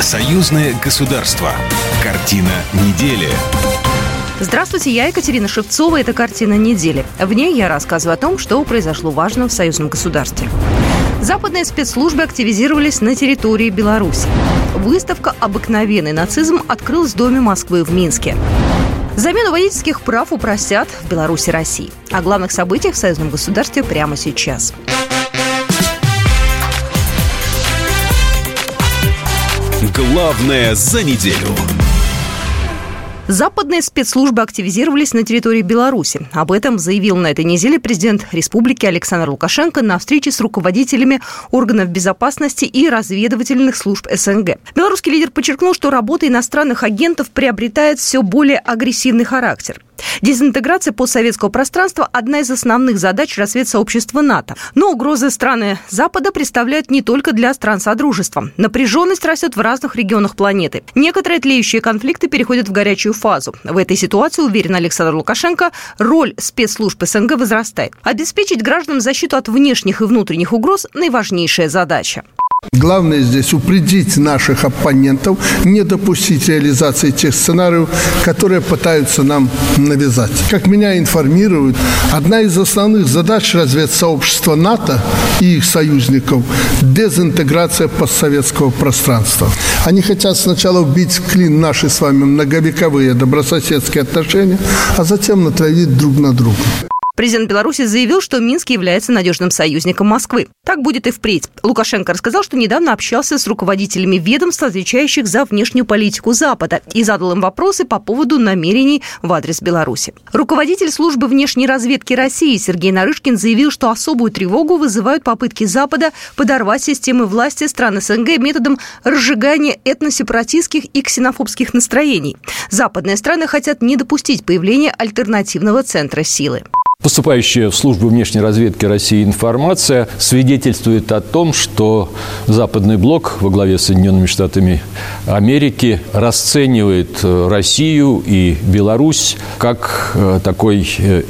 Союзное государство. Картина недели. Здравствуйте, я Екатерина Шевцова. Это «Картина недели». В ней я рассказываю о том, что произошло важно в союзном государстве. Западные спецслужбы активизировались на территории Беларуси. Выставка «Обыкновенный нацизм» открылась в Доме Москвы в Минске. Замену водительских прав упростят в Беларуси и России. О главных событиях в союзном государстве прямо сейчас. Главное за неделю. Западные спецслужбы активизировались на территории Беларуси. Об этом заявил на этой неделе президент республики Александр Лукашенко на встрече с руководителями органов безопасности и разведывательных служб СНГ. Белорусский лидер подчеркнул, что работа иностранных агентов приобретает все более агрессивный характер. Дезинтеграция постсоветского пространства – одна из основных задач разведсообщества НАТО. Но угрозы страны Запада представляют не только для стран Содружества. Напряженность растет в разных регионах планеты. Некоторые тлеющие конфликты переходят в горячую фазу. В этой ситуации, уверен Александр Лукашенко, роль спецслужб СНГ возрастает. Обеспечить гражданам защиту от внешних и внутренних угроз – наиважнейшая задача. Главное здесь упредить наших оппонентов, не допустить реализации тех сценариев, которые пытаются нам навязать. Как меня информируют, одна из основных задач разведсообщества НАТО и их союзников – дезинтеграция постсоветского пространства. Они хотят сначала вбить в клин наши с вами многовековые добрососедские отношения, а затем натравить друг на друга. Президент Беларуси заявил, что Минск является надежным союзником Москвы. Так будет и впредь. Лукашенко рассказал, что недавно общался с руководителями ведомств, отвечающих за внешнюю политику Запада, и задал им вопросы по поводу намерений в адрес Беларуси. Руководитель службы внешней разведки России Сергей Нарышкин заявил, что особую тревогу вызывают попытки Запада подорвать системы власти стран СНГ методом разжигания этносепаратистских и ксенофобских настроений. Западные страны хотят не допустить появления альтернативного центра силы. Поступающая в службу внешней разведки России информация свидетельствует о том, что Западный блок во главе с Соединенными Штатами Америки расценивает Россию и Беларусь как такой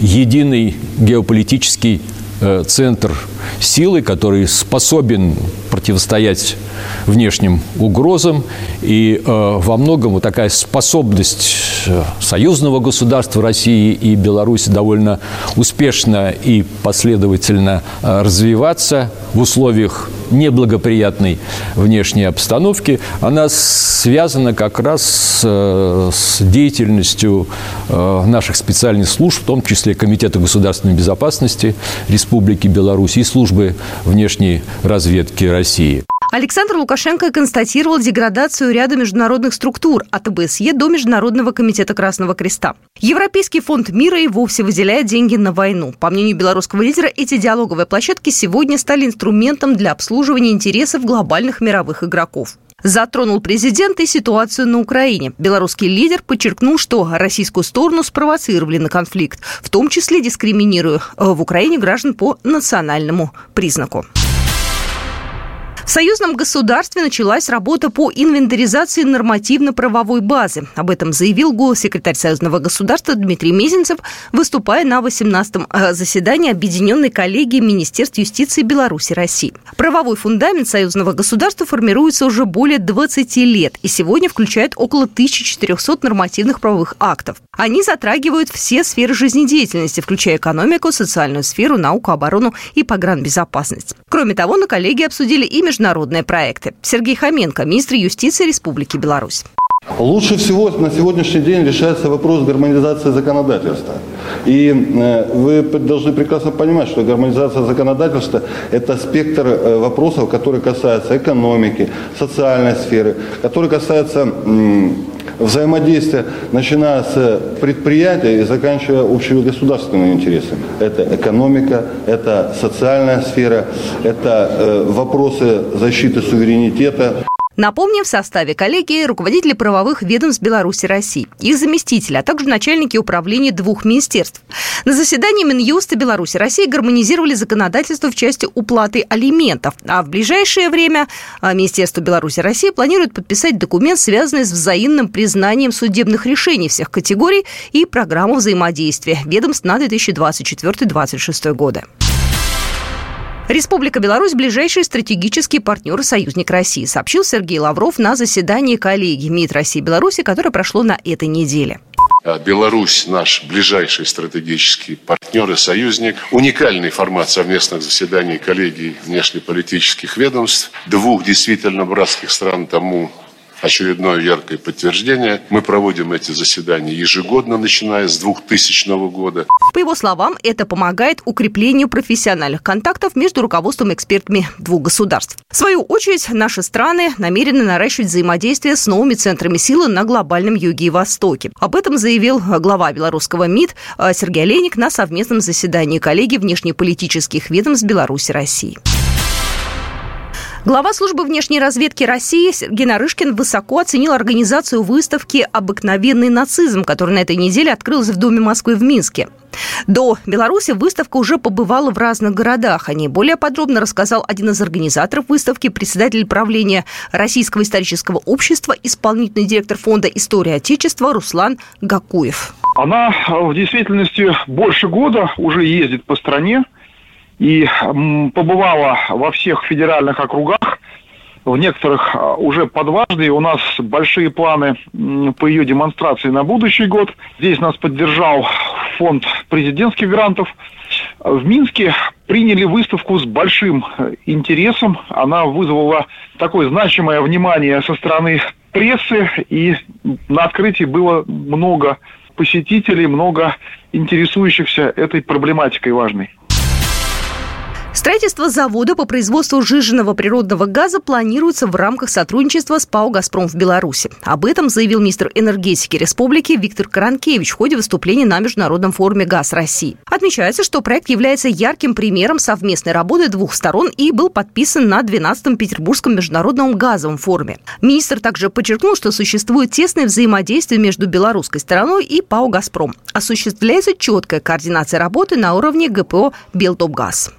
единый геополитический центр силы, который способен противостоять внешним угрозам. И во многом вот такая способность союзного государства России и Беларуси довольно успешно и последовательно развиваться в условиях неблагоприятной внешней обстановки, она связана как раз с деятельностью наших специальных служб, в том числе Комитета государственной безопасности Республики Беларусь и службы внешней разведки России. Александр Лукашенко констатировал деградацию ряда международных структур от ОБСЕ до Международного комитета Красного Креста. Европейский фонд мира и вовсе выделяет деньги на войну. По мнению белорусского лидера, эти диалоговые площадки сегодня стали инструментом для обслуживания интересов глобальных мировых игроков. Затронул президент и ситуацию на Украине. Белорусский лидер подчеркнул, что российскую сторону спровоцировали на конфликт, в том числе дискриминируя в Украине граждан по национальному признаку. В союзном государстве началась работа по инвентаризации нормативно-правовой базы. Об этом заявил госсекретарь союзного государства Дмитрий Мезенцев, выступая на 18-м заседании Объединенной коллегии министерств юстиции Беларуси и России. Правовой фундамент союзного государства формируется уже более 20 лет и сегодня включает около 1400 нормативных правовых актов. Они затрагивают все сферы жизнедеятельности, включая экономику, социальную сферу, науку, оборону и погранбезопасность. Кроме того, на коллегии обсудили и международные проекты. Сергей Хоменко, министр юстиции Республики Беларусь. Лучше всего на сегодняшний день решается вопрос гармонизации законодательства. И вы должны прекрасно понимать, что гармонизация законодательства – это спектр вопросов, которые касаются экономики, социальной сферы, которые касаются взаимодействия, начиная с предприятия и заканчивая общегосударственными интересами. Это экономика, это социальная сфера, это вопросы защиты суверенитета. Напомним, в составе коллегии руководители правовых ведомств Беларуси и России, их заместители, а также начальники управления двух министерств. На заседании Минюста Беларуси и России гармонизировали законодательство в части уплаты алиментов, а в ближайшее время Министерство Беларуси и России планирует подписать документ, связанный с взаимным признанием судебных решений всех категорий и программу взаимодействия ведомств на 2024-2026 годы. Республика Беларусь – ближайший стратегический партнер и союзник России, сообщил Сергей Лавров на заседании коллегии МИД России и Беларуси, которое прошло на этой неделе. Беларусь – наш ближайший стратегический партнер и союзник. Уникальный формат совместных заседаний коллегий внешнеполитических ведомств. Двух действительно братских стран тому очередное яркое подтверждение. Мы проводим эти заседания ежегодно, начиная с 2000 года. По его словам, это помогает укреплению профессиональных контактов между руководством и экспертами двух государств. В свою очередь, наши страны намерены наращивать взаимодействие с новыми центрами силы на глобальном юге и востоке. Об этом заявил глава белорусского МИД Сергей Олейник на совместном заседании коллегии внешнеполитических ведомств Беларуси и России. Глава службы внешней разведки России Сергей Нарышкин высоко оценил организацию выставки «Обыкновенный нацизм», которая на этой неделе открылась в Доме Москвы в Минске. До Беларуси выставка уже побывала в разных городах. О ней более подробно рассказал один из организаторов выставки, председатель правления Российского исторического общества, исполнительный директор фонда «История Отечества» Руслан Гакуев. Она в действительности больше года уже ездит по стране и побывала во всех федеральных округах, в некоторых уже по дважды. У нас большие планы по ее демонстрации на будущий год. Здесь нас поддержал фонд президентских грантов. В Минске приняли выставку с большим интересом. Она вызвала такое значимое внимание со стороны прессы, и на открытии было много посетителей, много интересующихся этой проблематикой важной. Строительство завода по производству сжиженного природного газа планируется в рамках сотрудничества с ПАО «Газпром» в Беларуси. Об этом заявил министр энергетики республики Виктор Кранкевич в ходе выступления на Международном форуме «Газ России». Отмечается, что проект является ярким примером совместной работы двух сторон и был подписан на 12-м Петербургском международном газовом форуме. Министр также подчеркнул, что существует тесное взаимодействие между белорусской стороной и ПАО «Газпром». Осуществляется четкая координация работы на уровне ГПО «Белтопгаз».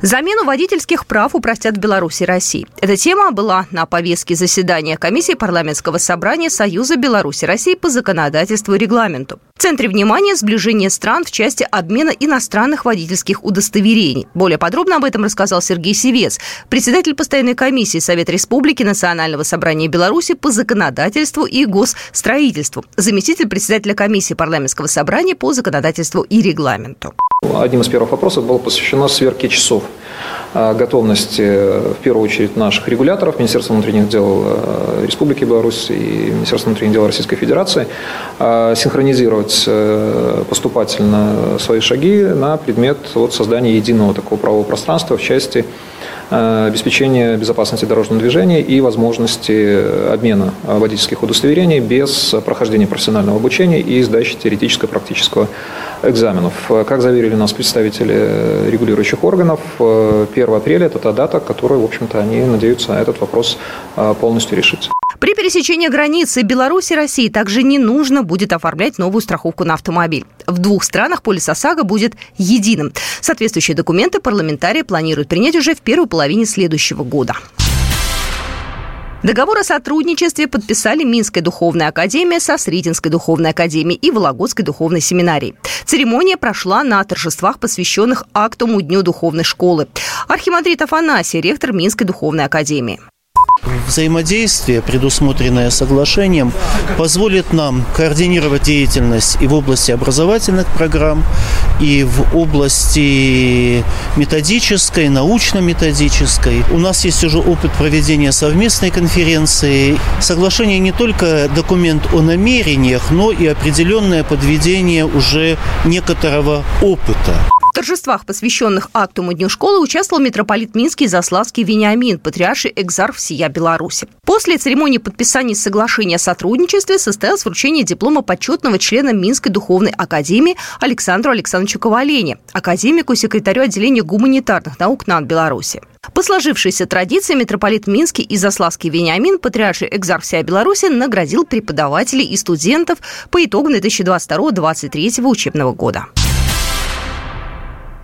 Замену водительских прав упростят в Беларуси и России. Эта тема была на повестке заседания комиссии парламентского собрания Союза Беларуси и России по законодательству и регламенту. В центре внимания сближение стран в части обмена иностранных водительских удостоверений. Более подробно об этом рассказал Сергей Сивец, председатель постоянной комиссии Совета Республики Национального собрания Беларуси по законодательству и госстроительству, заместитель председателя комиссии парламентского собрания по законодательству и регламенту. Одним из первых вопросов было посвящено сверке часов готовности, в первую очередь, наших регуляторов, Министерства внутренних дел Республики Беларусь и Министерства внутренних дел Российской Федерации, синхронизировать поступательно свои шаги на предмет создания единого такого правового пространства в части обеспечения безопасности дорожного движения и возможности обмена водительских удостоверений без прохождения профессионального обучения и сдачи теоретическо-практического экзаменов. Как заверили нас представители регулирующих органов, 1 апреля – это та дата, которую, в общем-то, они надеются этот вопрос полностью решить. При пересечении границы Беларуси и России также не нужно будет оформлять новую страховку на автомобиль. В двух странах полис ОСАГО будет единым. Соответствующие документы парламентарии планируют принять уже в первую половине следующего года. Договор о сотрудничестве подписали Минская Духовная Академия со Срединской Духовной Академией и Вологодской Духовной Семинарией. Церемония прошла на торжествах, посвященных актовому дню духовной школы. Архимандрит Афанасий, ректор Минской Духовной Академии. Взаимодействие, предусмотренное соглашением, позволит нам координировать деятельность и в области образовательных программ, и в области методической, научно-методической. У нас есть уже опыт проведения совместной конференции. Соглашение не только документ о намерениях, но и определенное подведение уже некоторого опыта. В торжествах, посвященных акту Дню школы, участвовал митрополит Минский и Заславский Вениамин, патриарший экзарх всея Беларуси. После церемонии подписания соглашения о сотрудничестве состоялось вручение диплома почетного члена Минской духовной академии Александру Александровичу Коваленко, академику и секретарю отделения гуманитарных наук НАН Беларуси. По сложившейся традиции митрополит Минский и Заславский Вениамин, патриарший экзарх всея Беларуси, наградил преподавателей и студентов по итогам 2022-2023 учебного года.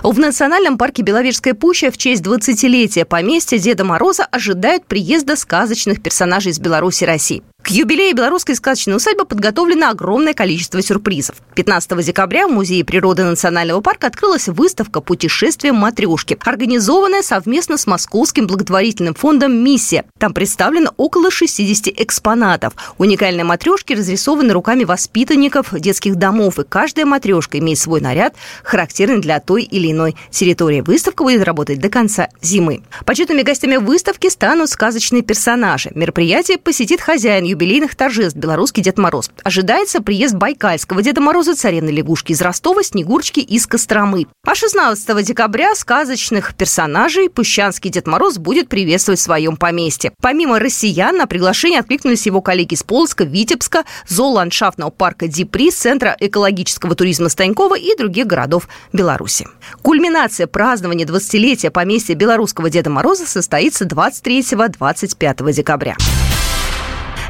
В Национальном парке Беловежская пуща в честь 20-летия поместья Деда Мороза ожидают приезда сказочных персонажей из Беларуси и России. К юбилею белорусской сказочной усадьбы подготовлено огромное количество сюрпризов. 15 декабря в Музее природы Национального парка открылась выставка «Путешествие матрешки», организованная совместно с Московским благотворительным фондом «Миссия». Там представлено около 60 экспонатов. Уникальные матрешки разрисованы руками воспитанников детских домов, и каждая матрешка имеет свой наряд, характерный для той или иной территории. Выставка будет работать до конца зимы. Почетными гостями выставки станут сказочные персонажи. Мероприятие посетит хозяин юбилейных торжеств белорусский Дед Мороз. Ожидается приезд байкальского Деда Мороза, царевны лягушки из Ростова, снегурочки из Костромы. А 16 декабря сказочных персонажей пущанский Дед Мороз будет приветствовать в своем поместье. Помимо россиян, на приглашение откликнулись его коллеги из Полоцка, Витебска, зооландшафтного парка Дипри, Центра экологического туризма Станькова и других городов Беларуси. Кульминация празднования 20-летия поместья белорусского Деда Мороза состоится 23-25 декабря.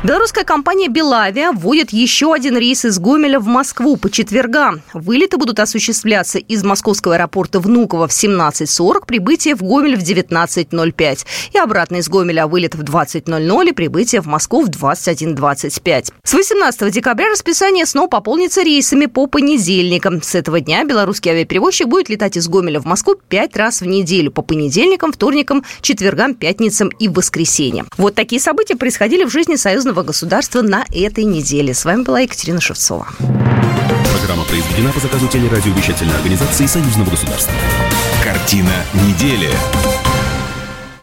Белорусская компания «Белавия» вводит еще один рейс из Гомеля в Москву по четвергам. Вылеты будут осуществляться из московского аэропорта Внуково в 17:40, прибытие в Гомель в 19:05. И обратно из Гомеля вылет в 20:00 и прибытие в Москву в 21:25. С 18 декабря расписание снова пополнится рейсами по понедельникам. С этого дня белорусский авиаперевозчик будет летать из Гомеля в Москву 5 раз в неделю по понедельникам, вторникам, четвергам, пятницам и воскресеньям. Вот такие события происходили в жизни Союзного государства на этой неделе. С вами была Екатерина Шевцова. Программа произведена по заказу телерадиовещательной организации Союзного государства. Картина недели.